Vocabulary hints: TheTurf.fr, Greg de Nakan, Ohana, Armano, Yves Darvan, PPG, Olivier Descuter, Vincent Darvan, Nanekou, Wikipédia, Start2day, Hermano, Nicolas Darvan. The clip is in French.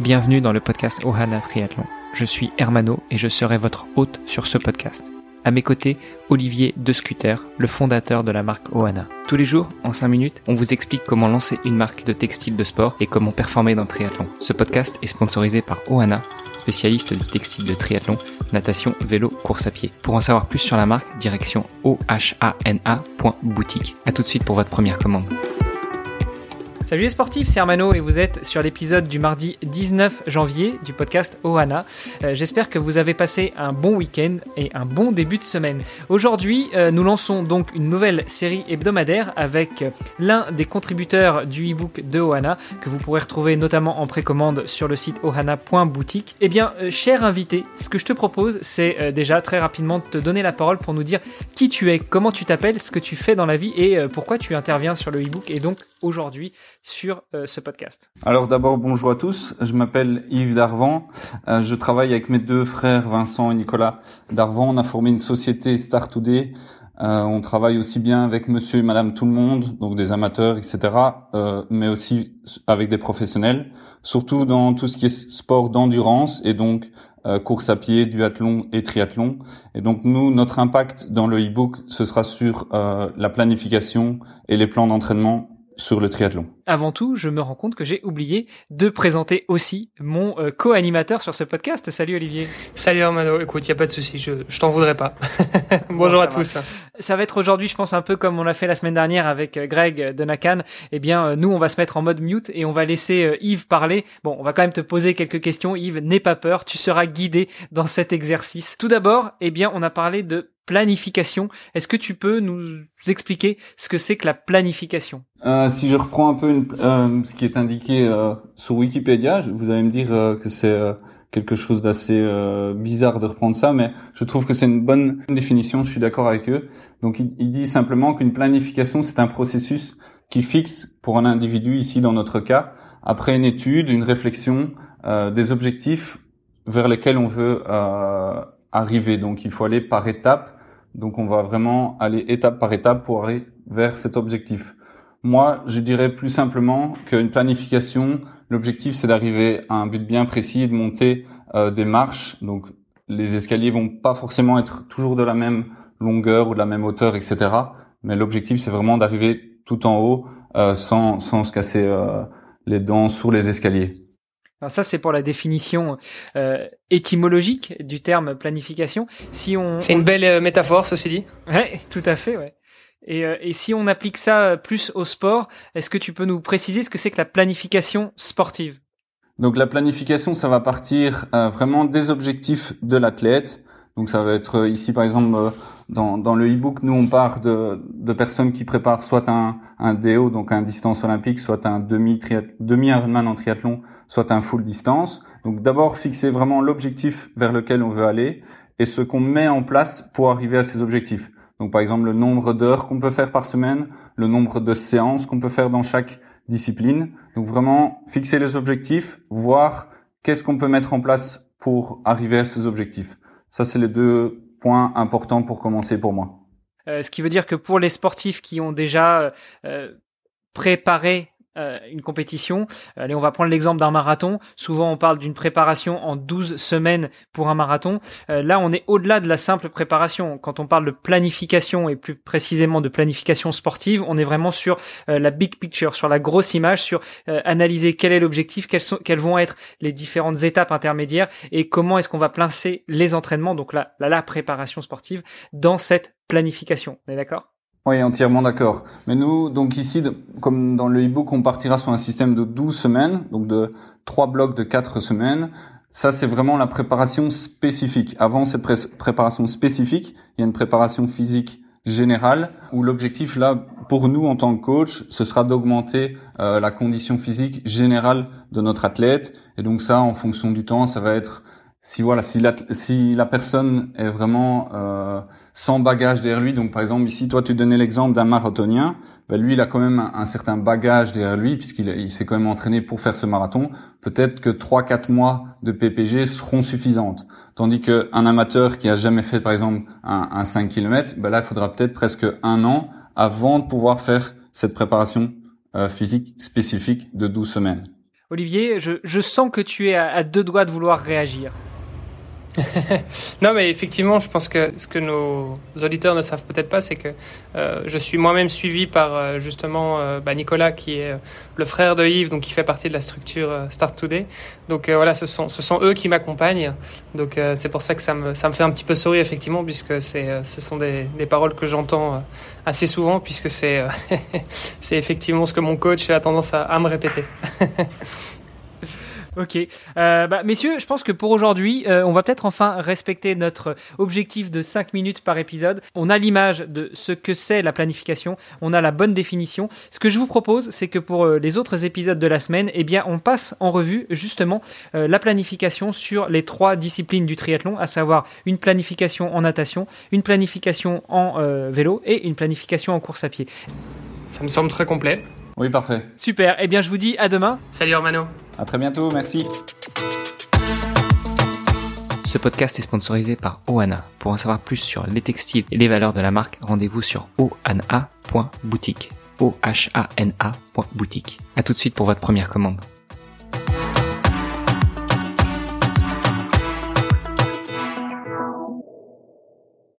Bienvenue dans le podcast Ohana Triathlon. Je suis Hermano et je serai votre hôte sur ce podcast. À mes côtés, Olivier Descuter, le fondateur de la marque Ohana. Tous les jours, en 5 minutes, on vous explique comment lancer une marque de textile de sport et comment performer dans le triathlon. Ce podcast est sponsorisé par Ohana, spécialiste du textile de triathlon, natation, vélo, course à pied. Pour en savoir plus sur la marque, direction ohana.boutique. A tout de suite pour votre première commande. Salut les sportifs, c'est Armano et vous êtes sur l'épisode du mardi 19 janvier du podcast Ohana. J'espère que vous avez passé un bon week-end et un bon début de semaine. Aujourd'hui, nous lançons donc une nouvelle série hebdomadaire avec l'un des contributeurs du e-book de Ohana que vous pourrez retrouver notamment en précommande sur le site ohana.boutique. Eh bien, cher invité, ce que je te propose, c'est déjà très rapidement de te donner la parole pour nous dire qui tu es, comment tu t'appelles, ce que tu fais dans la vie et pourquoi tu interviens sur le e-book et donc aujourd'hui sur ce podcast. Alors d'abord, bonjour à tous. Je m'appelle Yves Darvan. Je travaille avec mes deux frères Vincent et Nicolas Darvan. On a formé une société Start2day. On travaille aussi bien avec monsieur et madame tout le monde, donc des amateurs, etc., mais aussi avec des professionnels, surtout dans tout ce qui est sport d'endurance et donc course à pied, duathlon et triathlon. Et donc nous, notre impact dans le e-book, ce sera sur la planification et les plans d'entraînement sur le triathlon. Avant tout, je me rends compte que j'ai oublié de présenter aussi mon co-animateur sur ce podcast. Salut Olivier. Salut Armano. Écoute, il n'y a pas de souci, je t'en voudrais pas. Bonjour à tous. Ça va être aujourd'hui, je pense, un peu comme on l'a fait la semaine dernière avec Greg de Nakan. Eh bien, nous, on va se mettre en mode mute et on va laisser Yves parler. Bon, on va quand même te poser quelques questions. Yves, n'aie pas peur, tu seras guidé dans cet exercice. Tout d'abord, eh bien, on a parlé de planification. Est-ce que tu peux nous expliquer ce que c'est que la planification ? Si je reprends un peu ce qui est indiqué sur Wikipédia, vous allez me dire que c'est quelque chose d'assez bizarre de reprendre ça, mais je trouve que c'est une bonne définition, je suis d'accord avec eux. Donc il dit simplement qu'une planification, c'est un processus qui fixe pour un individu, ici dans notre cas, après une étude, une réflexion, des objectifs vers lesquels on veut arriver. Donc il faut aller par étapes. Donc on va vraiment aller étape par étape pour aller vers cet objectif. Moi, je dirais plus simplement qu'une planification, l'objectif c'est d'arriver à un but bien précis et de monter des marches. Donc les escaliers vont pas forcément être toujours de la même longueur ou de la même hauteur, etc. Mais l'objectif c'est vraiment d'arriver tout en haut sans se casser les dents sur les escaliers. Alors ça, c'est pour la définition étymologique du terme planification. C'est une belle métaphore, ceci dit. Ouais, tout à fait, ouais. Et si on applique ça plus au sport, est-ce que tu peux nous préciser ce que c'est que la planification sportive ? Donc la planification, ça va partir vraiment des objectifs de l'athlète. Donc ça va être ici, par exemple, dans le e-book, nous on part de personnes qui préparent soit un DO, donc un distance olympique, soit un demi-Ironman en triathlon, soit un full distance. Donc d'abord fixer vraiment l'objectif vers lequel on veut aller et ce qu'on met en place pour arriver à ces objectifs. Donc par exemple le nombre d'heures qu'on peut faire par semaine, le nombre de séances qu'on peut faire dans chaque discipline. Donc vraiment fixer les objectifs, voir qu'est-ce qu'on peut mettre en place pour arriver à ces objectifs. Ça, c'est les deux points importants pour commencer pour moi. Ce qui veut dire que pour les sportifs qui ont déjà préparé une compétition, allez, on va prendre l'exemple d'un marathon. Souvent, on parle d'une préparation en 12 semaines pour un marathon. Là, on est au-delà de la simple préparation. Quand on parle de planification et plus précisément de planification sportive, on est vraiment sur la big picture, sur la grosse image, sur analyser quel est l'objectif, quelles vont être les différentes étapes intermédiaires et comment est-ce qu'on va placer les entraînements, donc la préparation sportive, dans cette planification. On est d'accord ? Oui, entièrement d'accord. Mais nous, donc ici, comme dans le e-book, on partira sur un système de 12 semaines, donc de 3 blocs de 4 semaines. Ça, c'est vraiment la préparation spécifique. Avant cette préparation spécifique, il y a une préparation physique générale où l'objectif, là, pour nous en tant que coach, ce sera d'augmenter la condition physique générale de notre athlète. Et donc ça, en fonction du temps, ça va être... Si la personne est vraiment sans bagage derrière lui, donc par exemple ici toi tu donnais l'exemple d'un marathonien, ben lui il a quand même un certain bagage derrière lui puisqu'il s'est quand même entraîné pour faire ce marathon. Peut-être que 3-4 mois de PPG seront suffisantes, tandis que un amateur qui a jamais fait par exemple un 5 km, ben là il faudra peut-être presque un an avant de pouvoir faire cette préparation physique spécifique de 12 semaines. Olivier, je sens que tu es à deux doigts de vouloir réagir. Non, mais effectivement, je pense que ce que nos auditeurs ne savent peut-être pas, c'est que je suis moi-même suivi par justement Nicolas, qui est le frère de Yves, donc qui fait partie de la structure Start2day. Donc voilà, ce sont eux qui m'accompagnent. Donc c'est pour ça que ça me fait un petit peu sourire, effectivement, puisque ce sont des paroles que j'entends assez souvent, puisque c'est effectivement ce que mon coach a tendance à me répéter. Ok, messieurs, je pense que pour aujourd'hui, on va peut-être enfin respecter notre objectif de 5 minutes par épisode. On a l'image de ce que c'est la planification, on a la bonne définition. Ce que je vous propose, c'est que pour les autres épisodes de la semaine, eh bien, on passe en revue justement la planification sur les 3 disciplines du triathlon, à savoir une planification en natation, une planification en vélo et une planification en course à pied. Ça me semble très complet. Oui, parfait. Super. Eh bien, je vous dis à demain. Salut, Armano. À très bientôt. Merci. Ce podcast est sponsorisé par Ohana. Pour en savoir plus sur les textiles et les valeurs de la marque, rendez-vous sur ohana.boutique. Ohana.boutique. À tout de suite pour votre première commande.